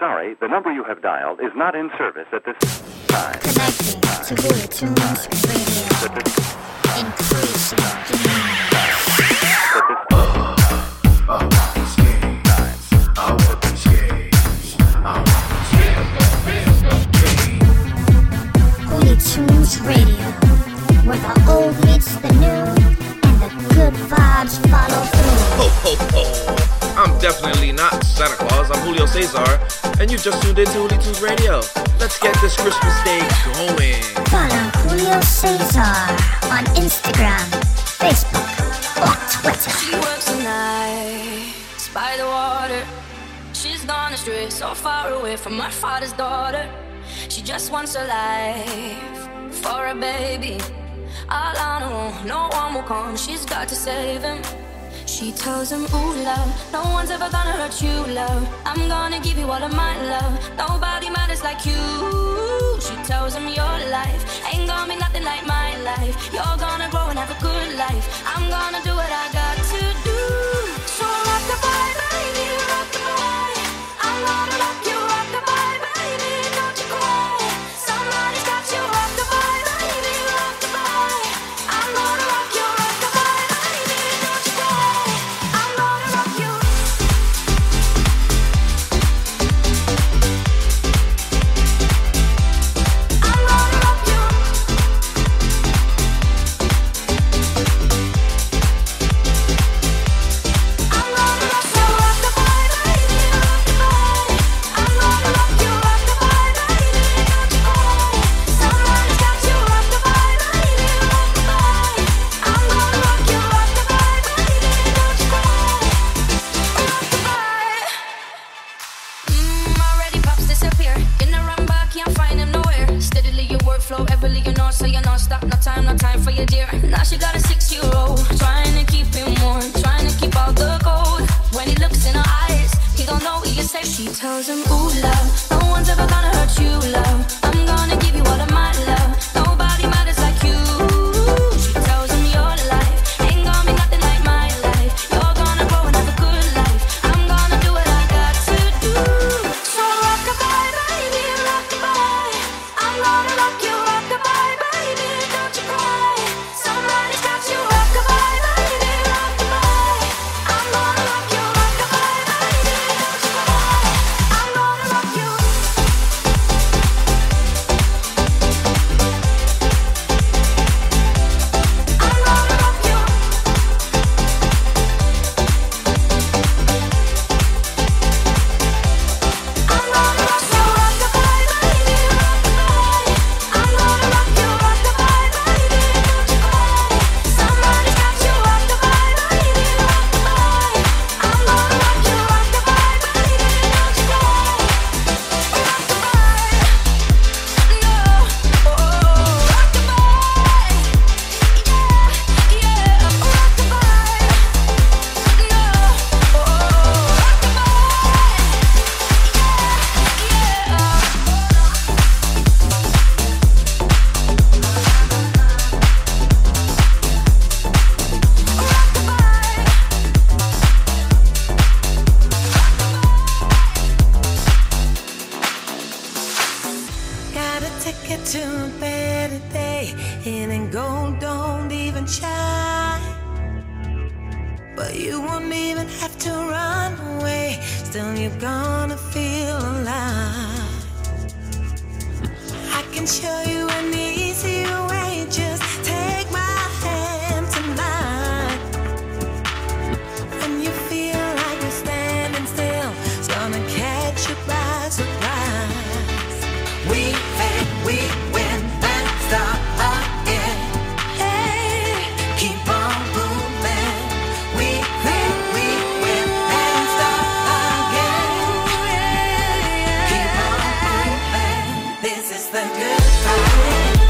are sorry, the number you have dialed is not in service at this time. Connecting to Hootie Tunes Radio. Increasing demand. I want these games. I want these games. I want these games. Hootie Tunes Radio. Where the old meets the new and the good vibes follow through. Ho, ho, ho. I'm definitely not Santa Claus, I'm Julio Cesar, and you just tuned into Hootie Tunes Radio. Let's get this Christmas day going. Follow Julio Cesar on Instagram, Facebook, or Twitter. She works the nights by the water. She's gone astray, so far away from her father's daughter. She just wants a life for a baby. All on her own, no one will come, she's got to save him. She tells him, ooh, love, no one's ever gonna hurt you, love. I'm gonna give you all of my love. Nobody matters like you. She tells him, your life ain't gonna be nothing like my life. You're gonna grow and have a good life. I'm gonna do what I got to do. So rock the body, baby, rock the body. I'm gonna rock you, rock the body, baby, don't you cry. Somebody's got you, rock the body, baby, rock the body. I'm gonna rock you, rock the body. This is the good time.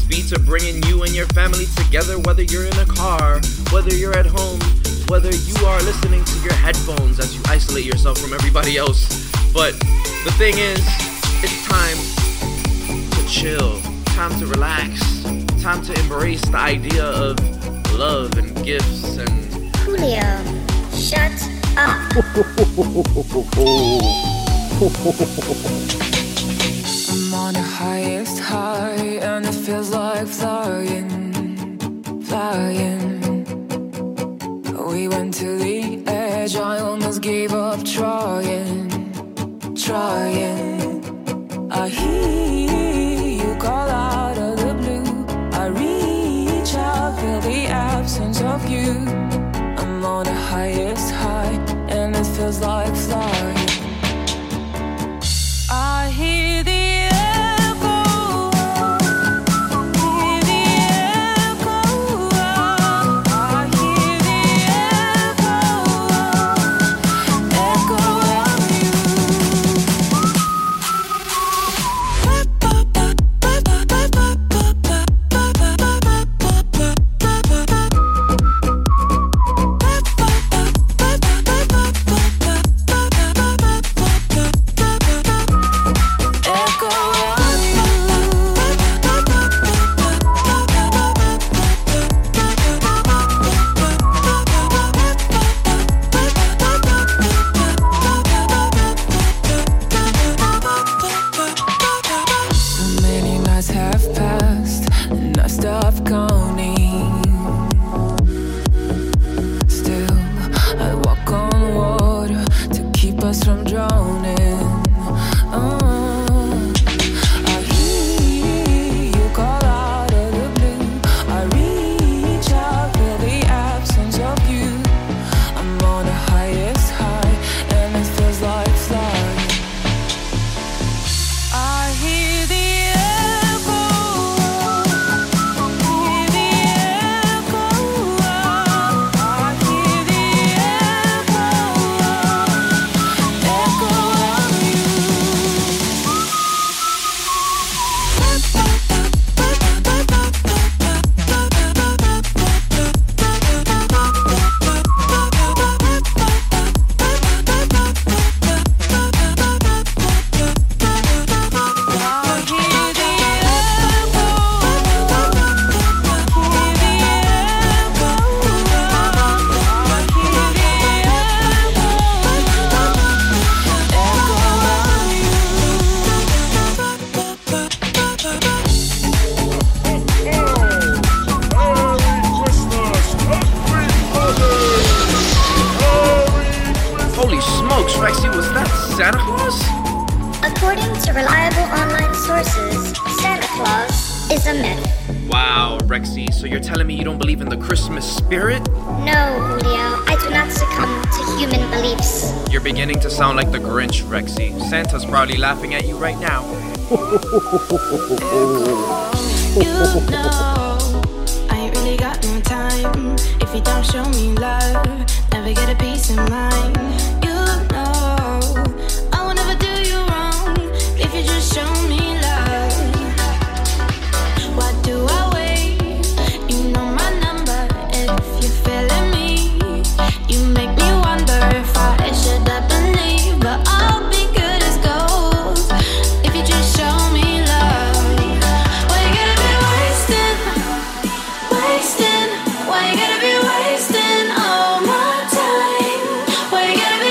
These beats are bringing you and your family together, whether you're in a car, whether you're at home, whether you are listening to your headphones as you isolate yourself from everybody else. But the thing is, it's time to chill, time to relax, time to embrace the idea of love and gifts and... Julio, shut up. I'm on the highest high and it feels like flying. We went to the edge, I almost gave up trying. I hear you call out of the blue, I reach out, feel the absence of you. I'm on the highest high and it feels like flying. I hear the Santa's probably laughing at you right now. You know, I ain't really got no time. If you don't show me love, never get a peace of mind. You know, I will never do you wrong if you just show me love. Why do I wait? You know my number. If you're feeling me, you make me wonder if I should have believed, but I'll be good. Why you gotta be wasting all my time? Why you gotta be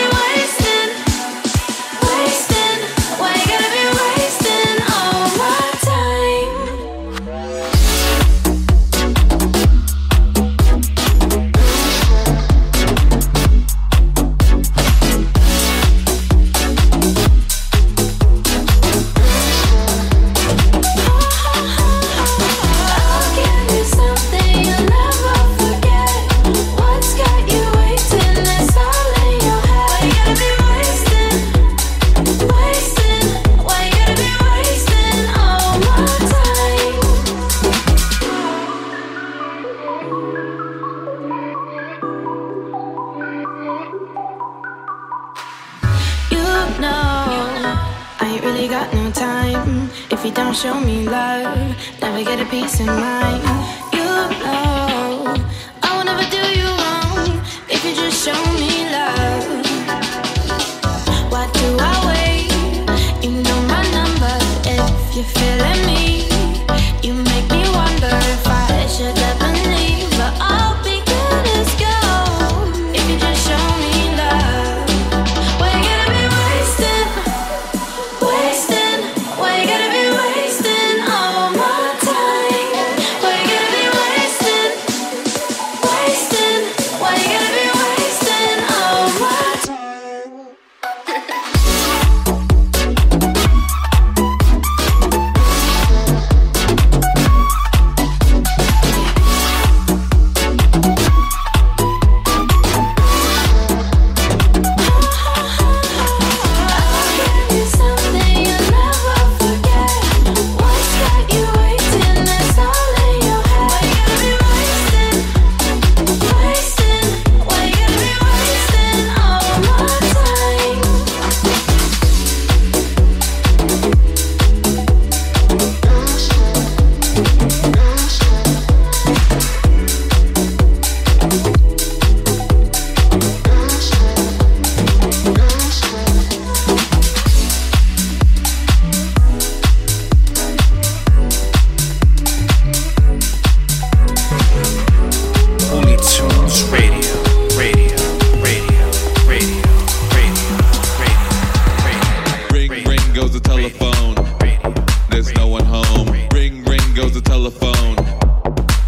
if you don't show me love, never get a peace in mind. You know I will never do you wrong if you just show me love. Why do I wait? You know my number. If you're feeling me, you make me wonder if I should ever leave. But I'll be good as gold if you just show me love. Why you gotta be wasting? Why you gotta be wasting all my time? Why you gotta be wasting? Why you gotta be wasting all my time? Hoolie Tunes Radio. Ring goes the telephone. There's no one home. Ring goes the telephone.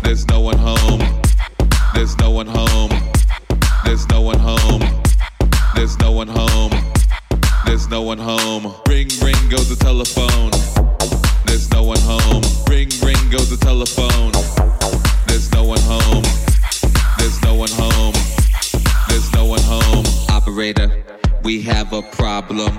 There's no one home. There's no one home. There's no one home. There's no one home. There's no one home. Ring goes the telephone. There's no one home. Ring goes the telephone. There's no one home. There's no one home. There's no one home. Operator, we have a problem. We have a problem.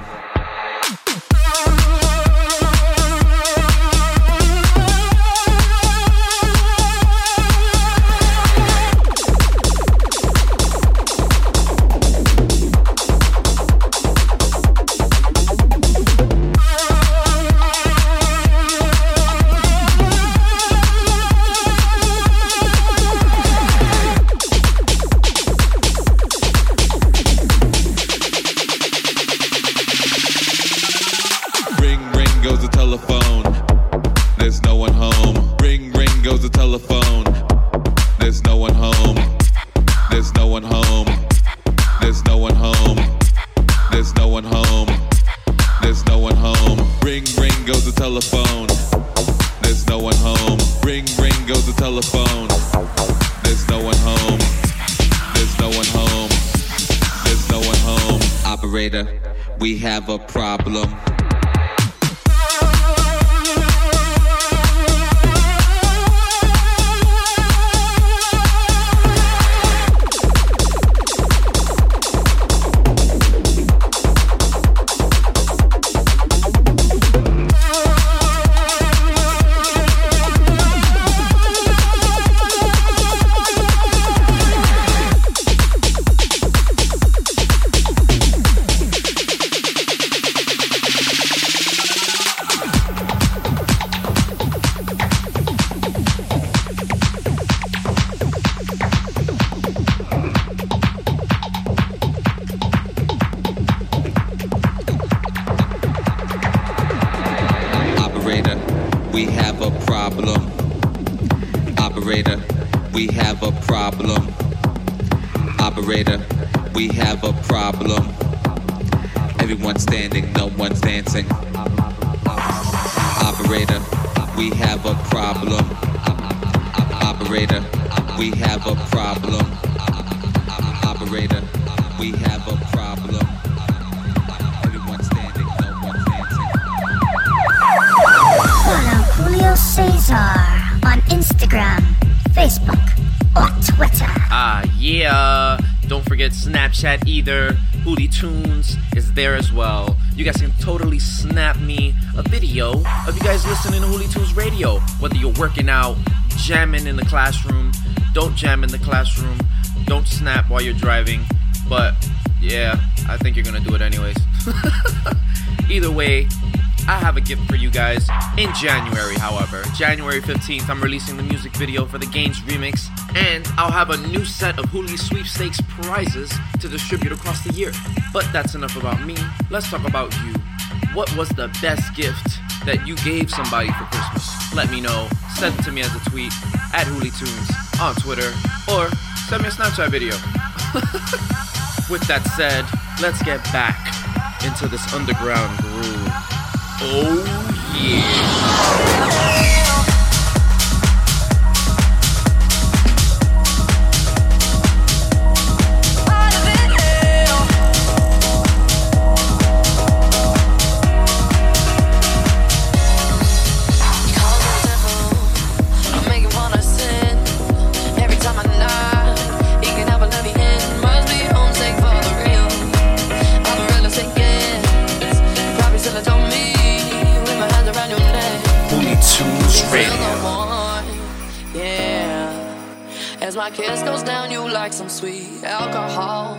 Snapchat either. Hootie Tunes is there as well. You guys can totally snap me a video of you guys listening to Hoolie Tunes Radio. Whether you're working out, jamming in the classroom, don't jam in the classroom, don't snap while you're driving. But yeah, I think you're gonna do it anyways. Either way, I have a gift for you guys. In January, however, January 15th, I'm releasing the music video for the Gaines remix, and I'll have a new set of Hooli sweepstakes prizes to distribute across the year. But that's enough about me. Let's talk about you. What was the best gift that you gave somebody for Christmas? Let me know. Send it to me as a tweet at Hoolie Tunes on Twitter, or send me a Snapchat video. With that said, let's get back into this underground groove. Oh yeah. As my kiss goes down, you like some sweet alcohol.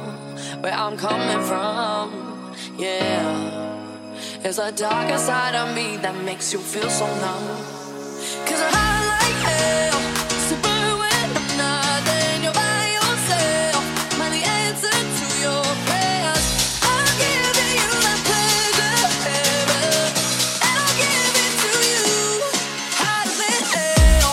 Where I'm coming from, yeah. It's a darker side of me that makes you feel so numb. 'Cause I like hell, super when I'm not, then you're by yourself. I'm the answer to your prayers. I'll give you my pleasure, baby, and I'll give it to you. Hot as hell.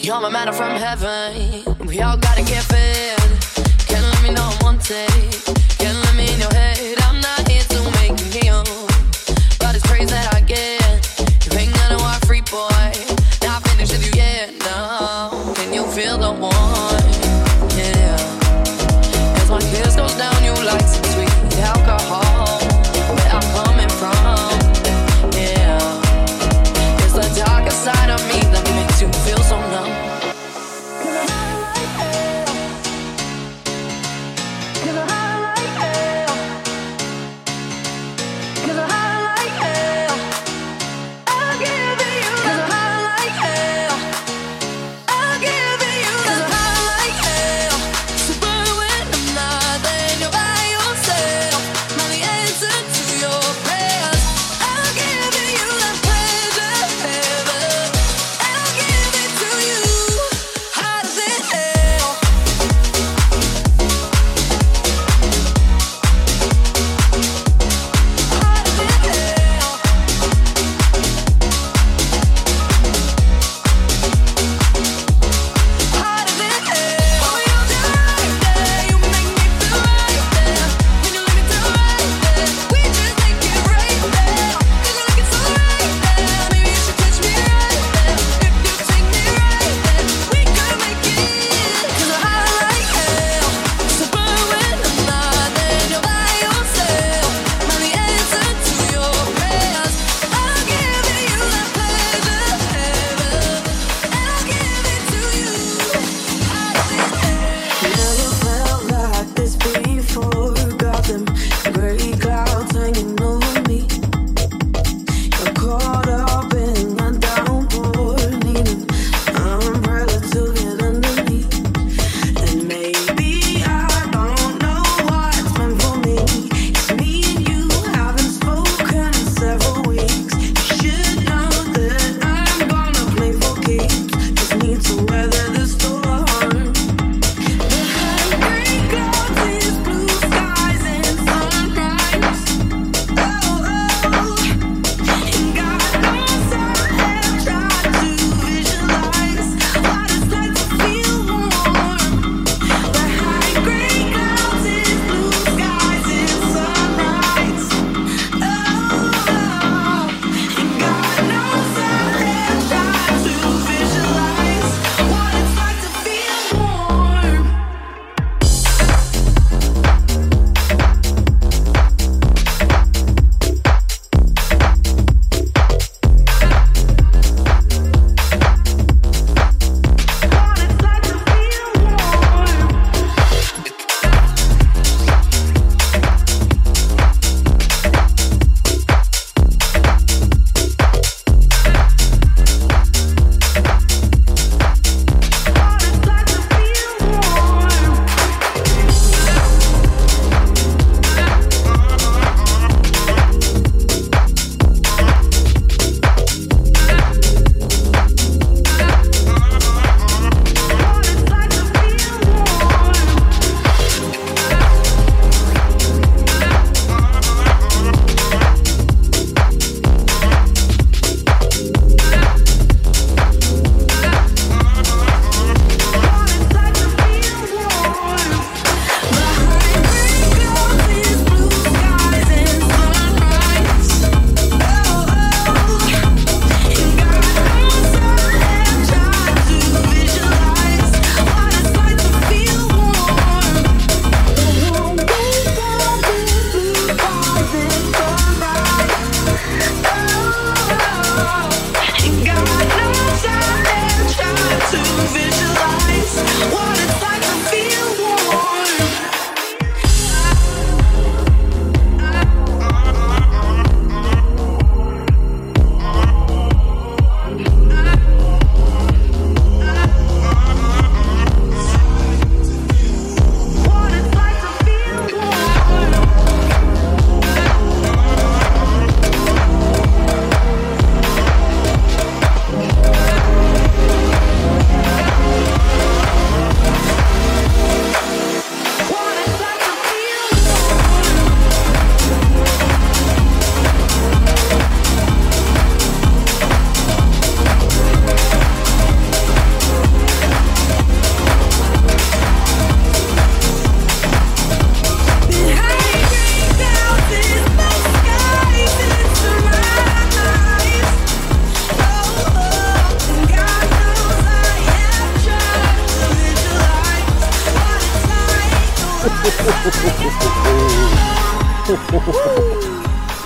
You're my manna from heaven. We all gotta get fed. Can't let me know I'm wanted. Can't let me in your head. I'm not here to make a meal, but it's praise that I get. You ain't gonna want free boy. Not finished with you yet, no. Can you feel the warmth? Yeah. As my kiss goes down, you like some sweet alcohol. Where I'm coming from, yeah. It's the darker side of me that makes you feel so numb. Cause I like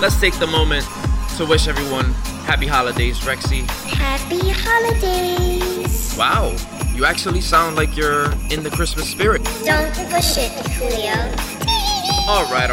Let's take the moment to wish everyone happy holidays, Rexy. Happy holidays. Wow, you actually sound like you're in the Christmas spirit. Don't push it, Julio. All right.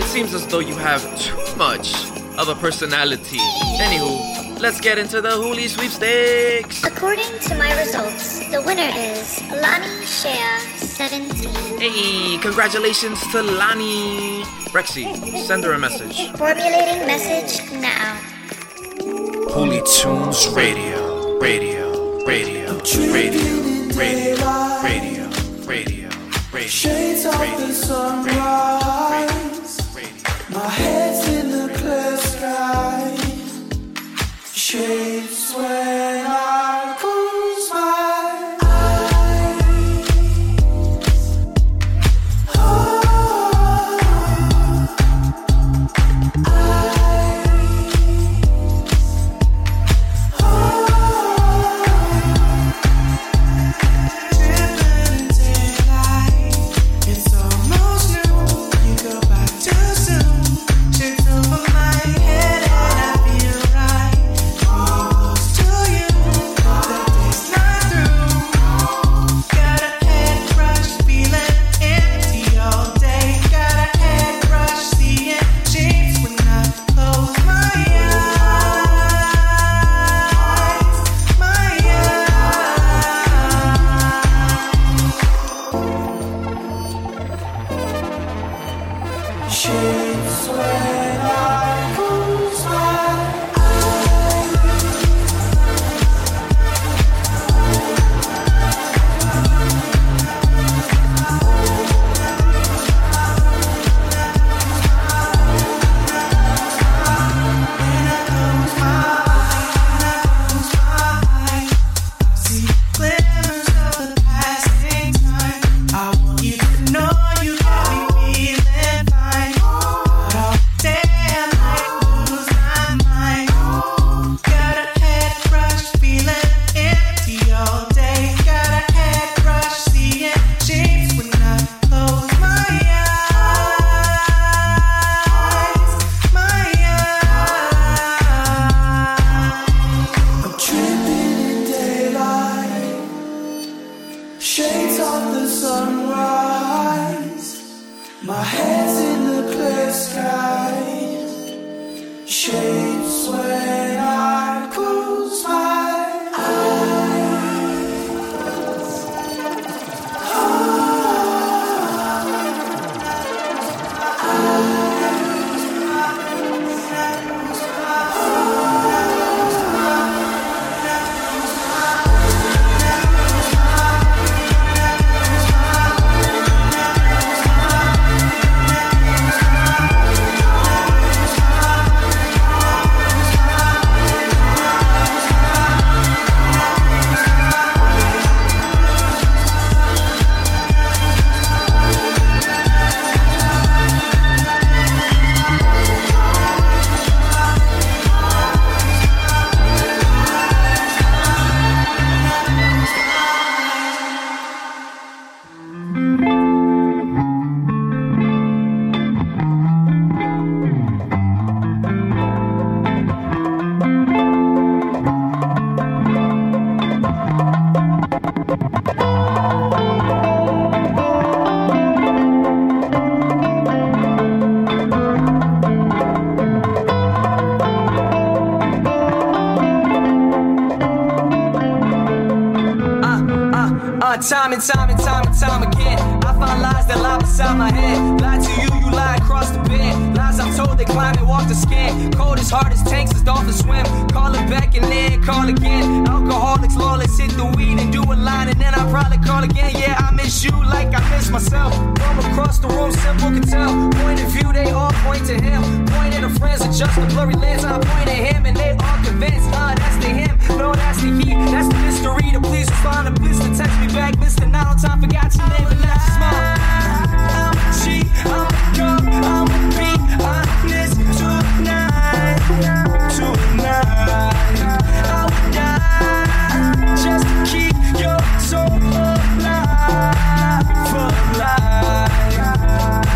It seems as though you have too much of a personality. Anywho, let's get into the Hooli sweepstakes. According to my results, the winner is Lani Shea, 17. Hey, congratulations to Lani. Rexy, send her a message. Formulating message now. Hoolie Tunes radio. Shades of the sunrise. My head's in the clear sky. Shades when I close my eyes. Time again, I find lies that lie beside my head. Lie to you, you lie across the bed. Lies I'm told they climb and walk the skin. Cold as hard as tanks, as dolphins swim. Call it back and then call again. Alcoholics, lawless, hit the weed and do a line and then I'll probably call again. Yeah, I miss you like I miss myself. From across the room, simple can tell. Point of view, they all point to him. Point at the friends, adjust the blurry lens. I point at him and they all convinced. That's the him, no, that's the he. That's the mystery, the police respond to police to text me back. Listen, I don't time forgot your name and that's a smile. I'm a she, I'm a girl, I'm a me. I miss tonight. I would die just to keep your soul alive for life.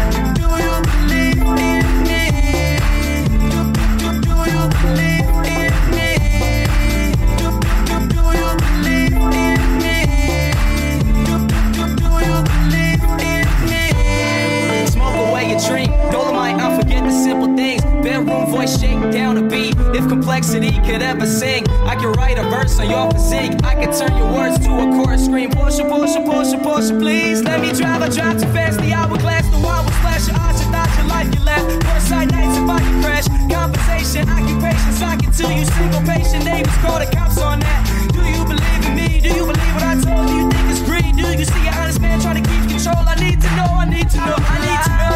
Rhapsody could ever sing. I can write a verse on your physique. I can turn your words to a chorus. Scream, Porsche, Porsche, Porsche, Porsche, please. Let me drive, I drive too fast. The hourglass, the wall will flash. Your eyes should dodge, your life you left. Foresight nights if I can crash. Conversation, occupation, socking till you single patient. Neighbors call the cops on that. Do you believe in me? Do you believe what I told you? Do you think it's greed? Do you see an honest man trying to keep control? I need to know, I need to know, I need to know.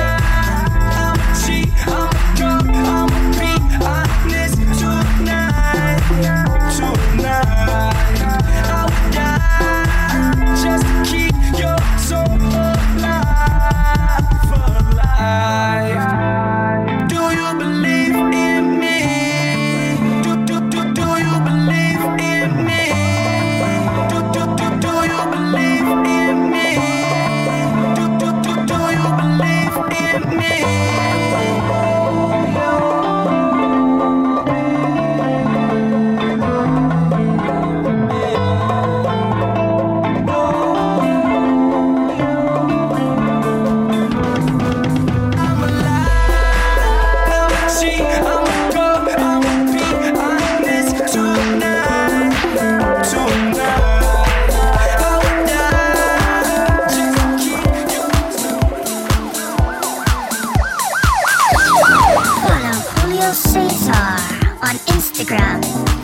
I'm a cheat, I'm a drunk, I'm a beat. I'm this tonight. I would die just to keep your soul alive, alive.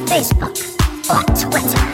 Facebook or Twitter.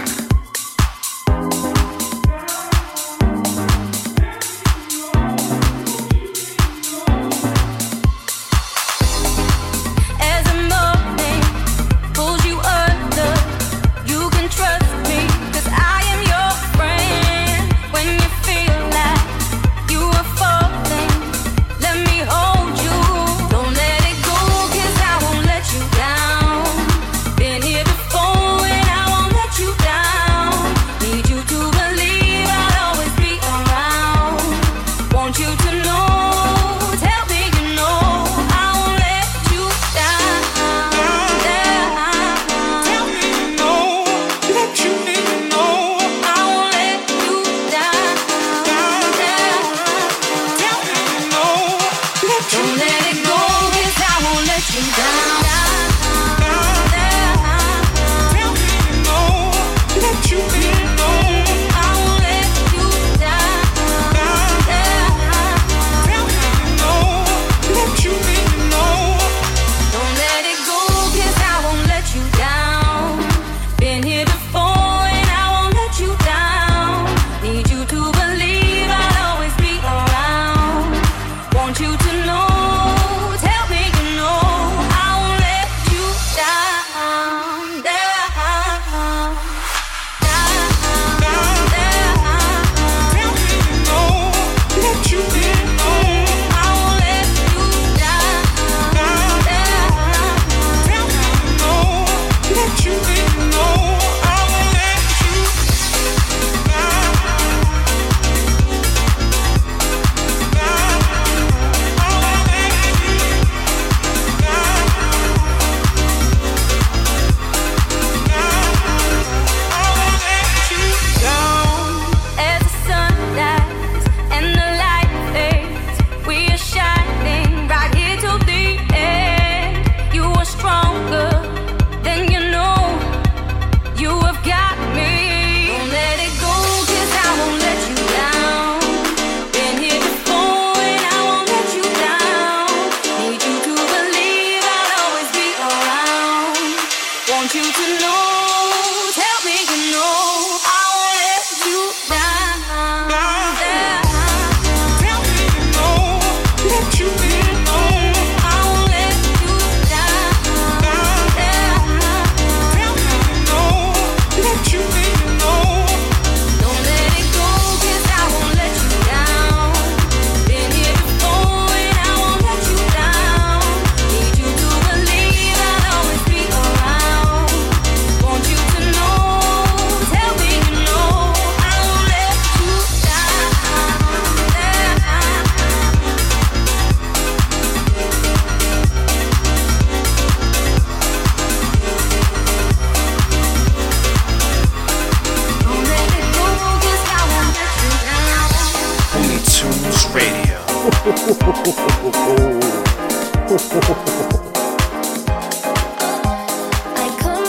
I come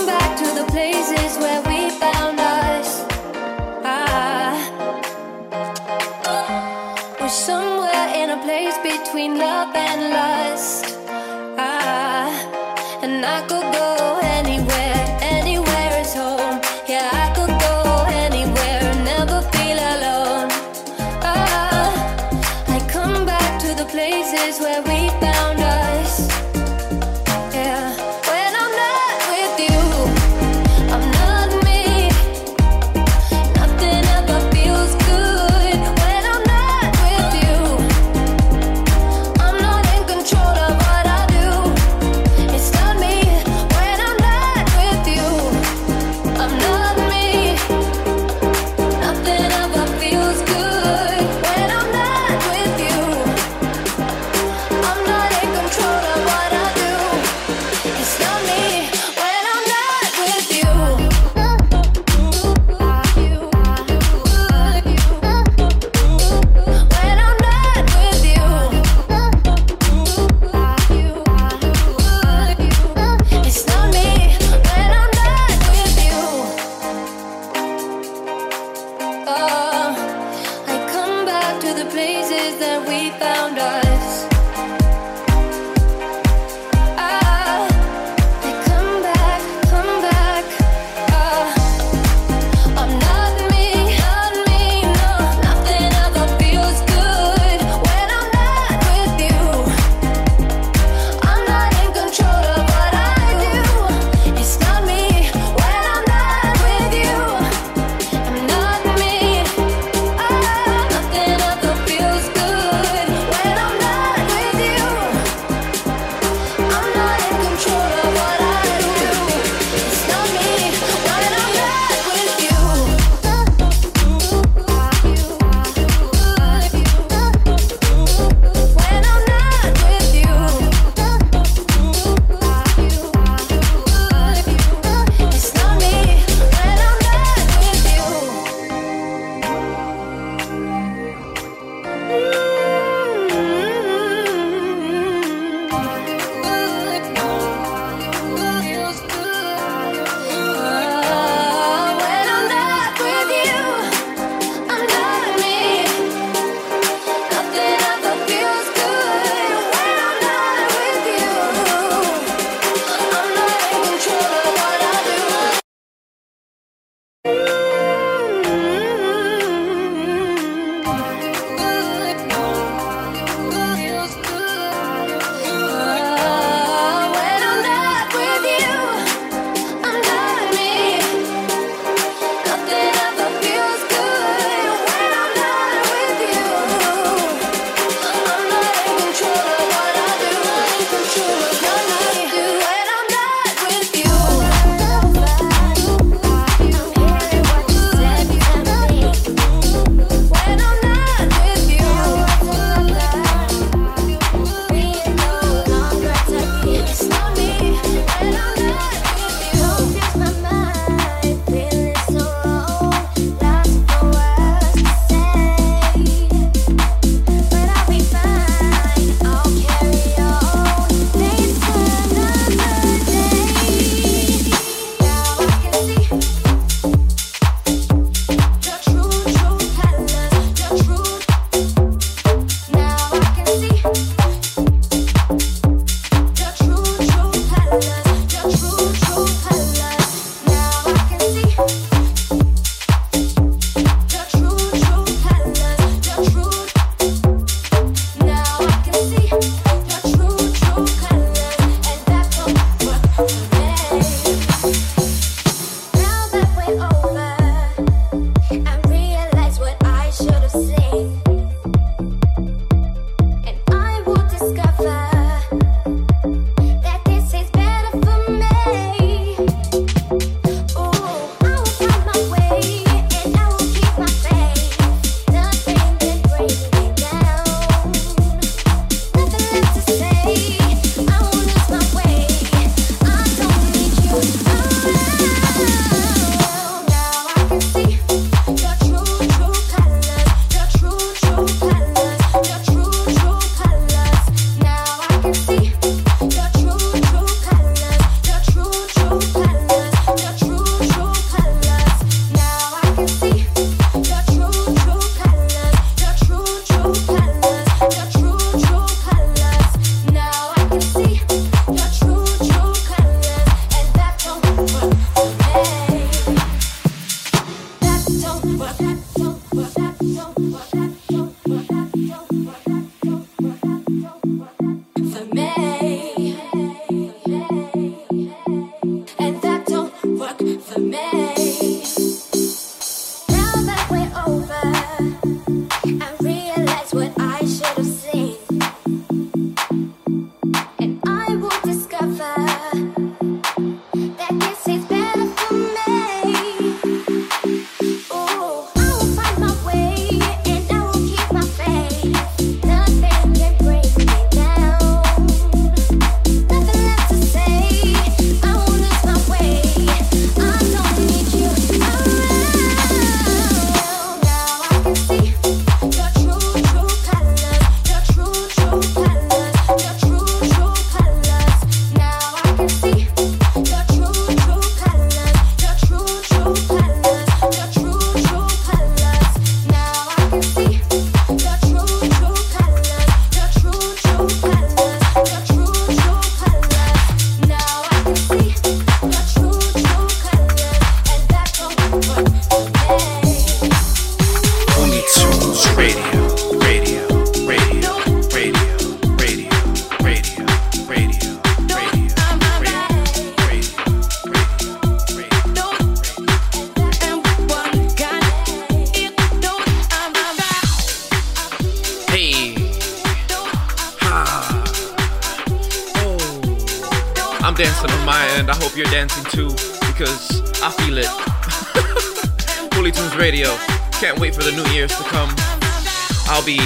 between love and lust. And I could go anywhere, anywhere is home. Yeah, I could go anywhere, never feel alone. I come back to the places where we found us. I'm I'm dancing on my end. I hope you're dancing too, because I feel it. Hoolie Tunes Radio. Can't wait for the new years to come. I'll be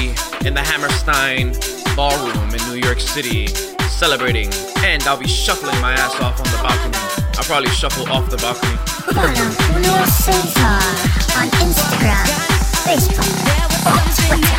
in the Hammerstein Ballroom in New York City celebrating, and I'll be shuffling my ass off on the balcony. I'll probably shuffle off the balcony. Follow Julio Cesar on Instagram, Facebook, or Twitter.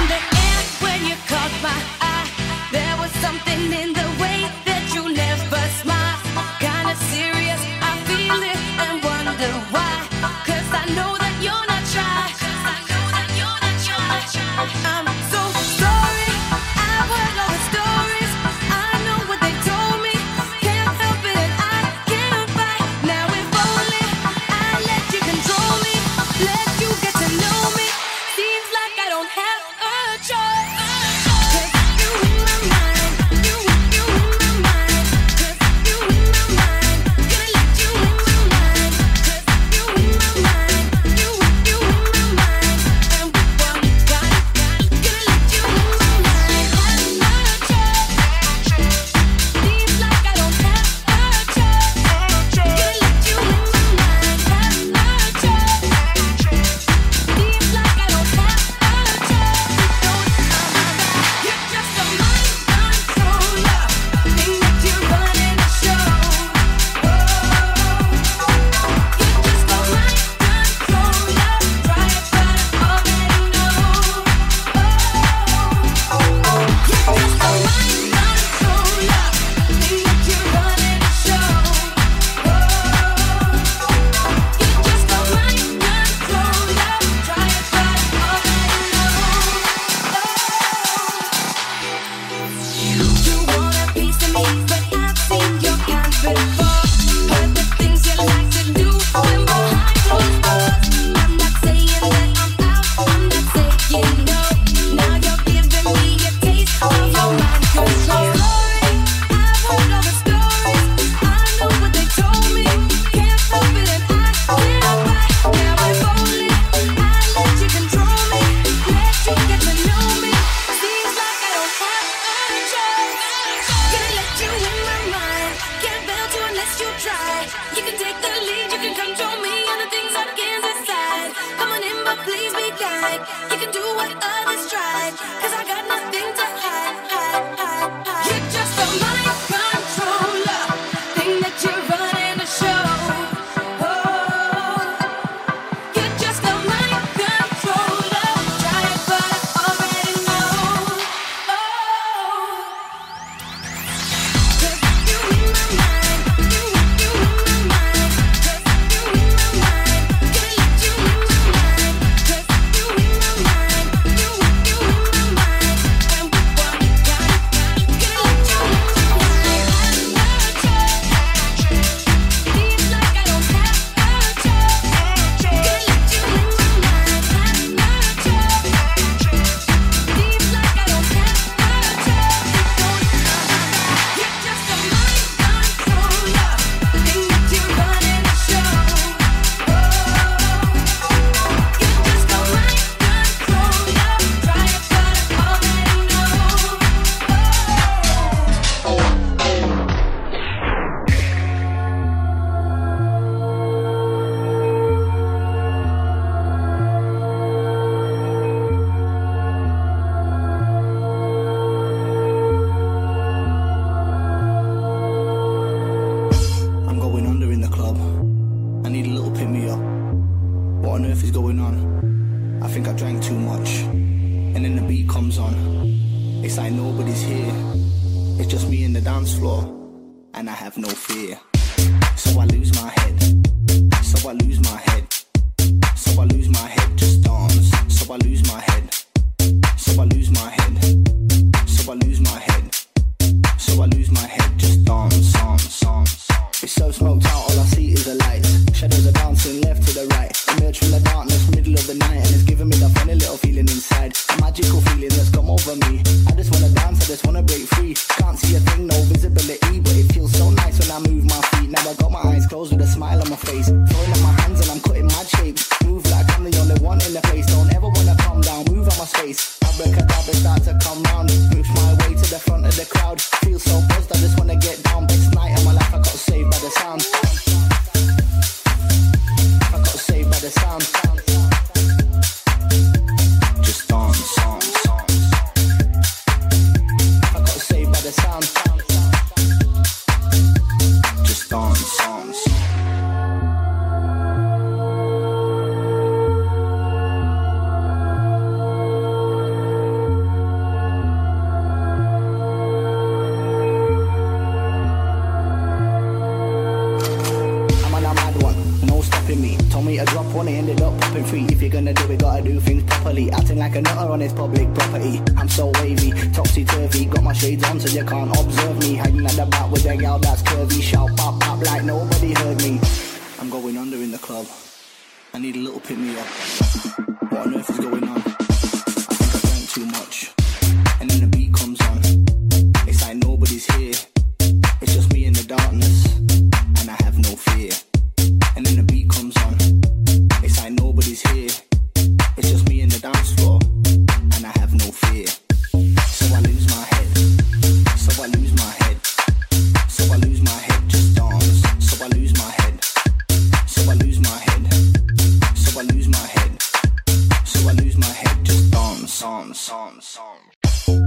Push my way to the front of the crowd. Feel so buzzed, I just wanna get down. Best night of my life, I got so gonna do it, gotta do things properly. Acting like a nutter on his public property. I'm so wavy, topsy-turvy. Got my shades on so you can't observe me. Hanging at the back with a gal that's curvy. Shout pop pop like nobody heard me. I'm going under in the club. I need a little pick-me-up. What on earth is going on? I think I drank too much. And then the beat comes on. It's like nobody's here. It's just me in the darkness. And I have no fear. And then the beat comes on. It's like nobody's here. It's just me in the dance floor. And I have no fear. So I lose my head. So I lose my head. So I lose my head. Just dance. So I lose my head. So I lose my head. So I lose my head. So I lose my head. Just dance, dance, dance, dance.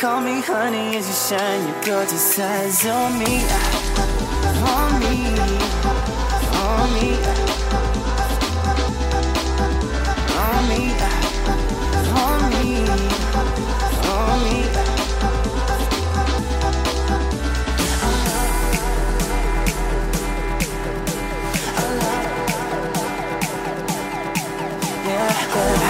Call me honey as you shine your gorgeous eyes on me, on me, on me, on me, on me, on me. Yeah.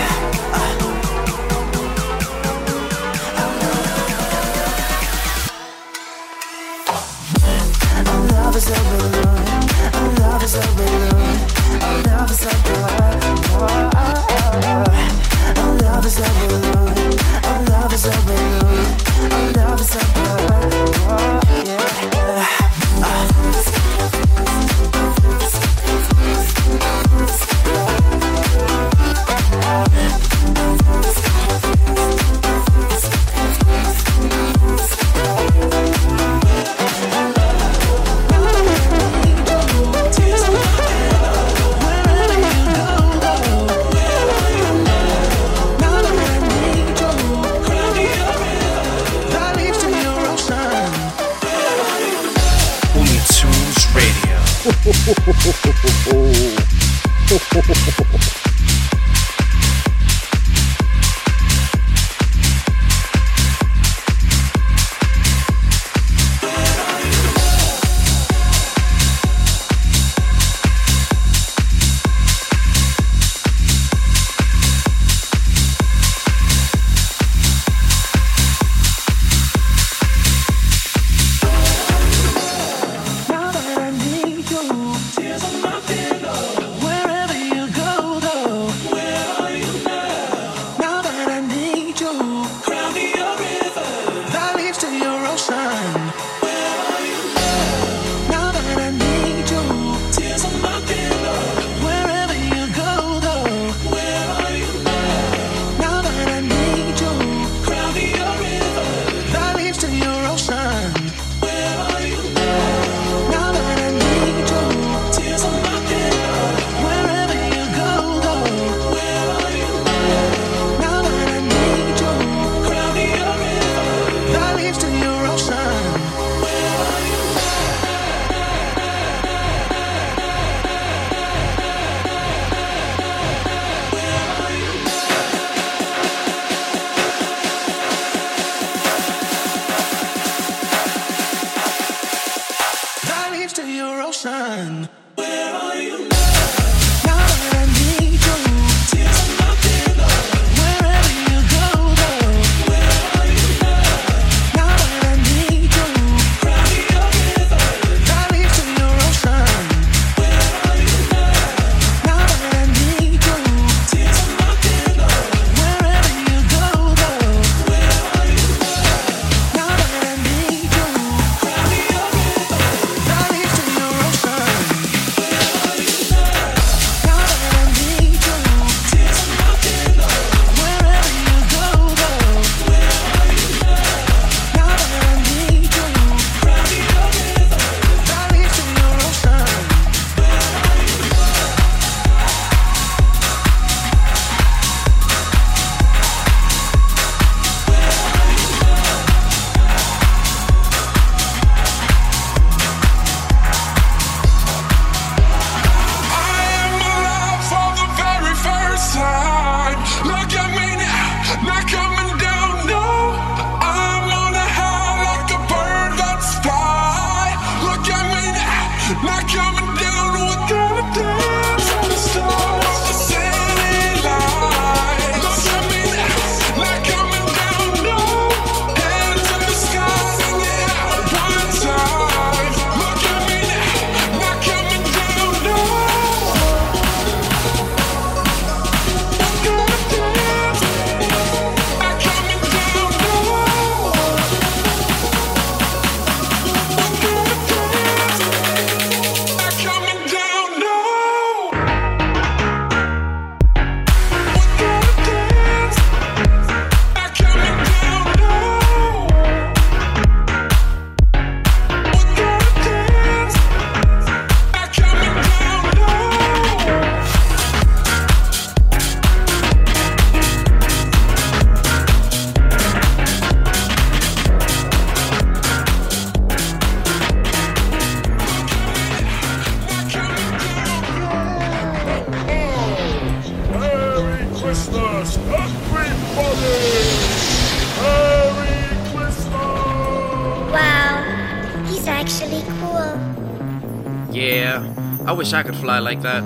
Yeah, I wish I could fly like that.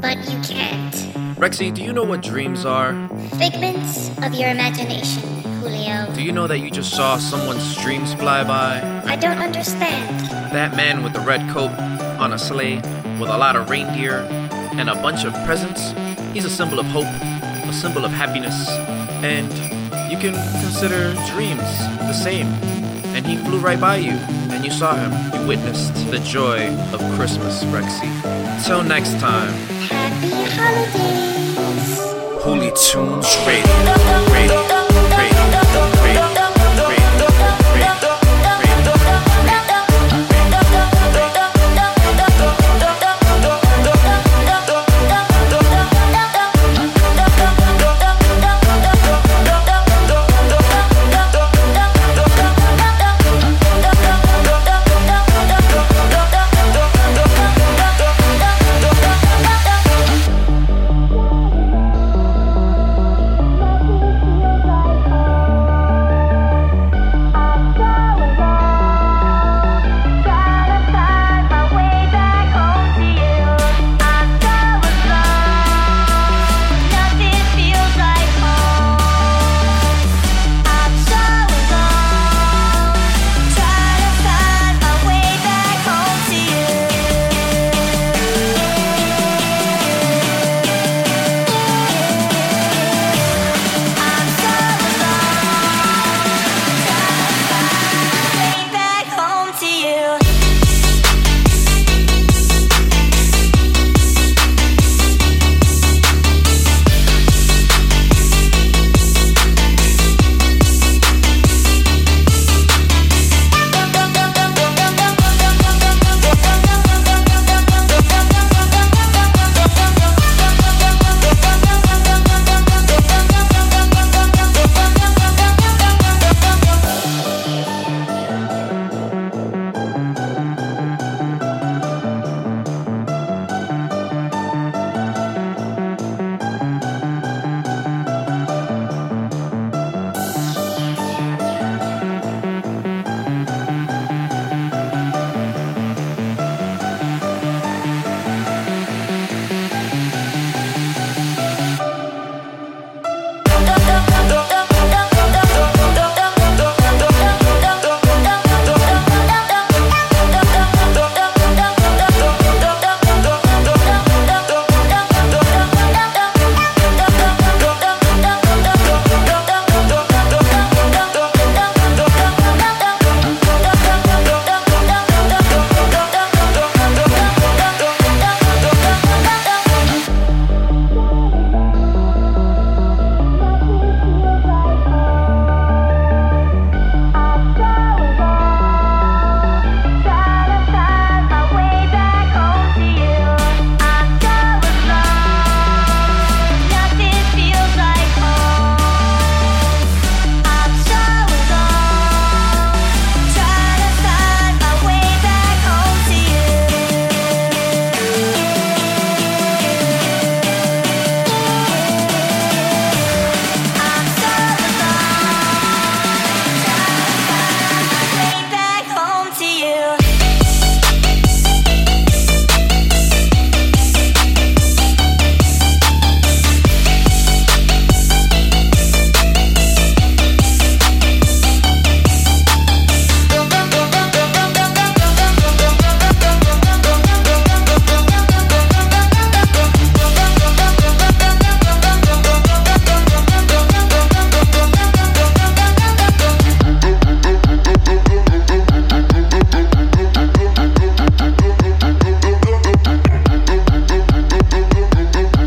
But you can't. Rexy, do you know what dreams are? Figments of your imagination, Julio. Do you know that you just saw someone's dreams fly by? I don't understand. That man with the red coat on a sleigh with a lot of reindeer and a bunch of presents, he's a symbol of hope, a symbol of happiness, and you can consider dreams the same. And he flew right by you, and you saw him. You witnessed the joy of Christmas, Rexy. Till next time. Happy holidays. Hoolie Tunes Radio.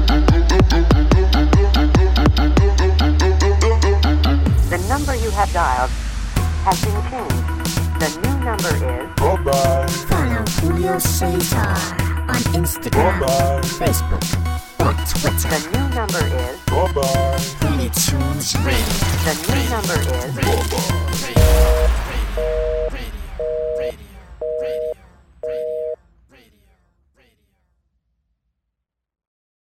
The new number is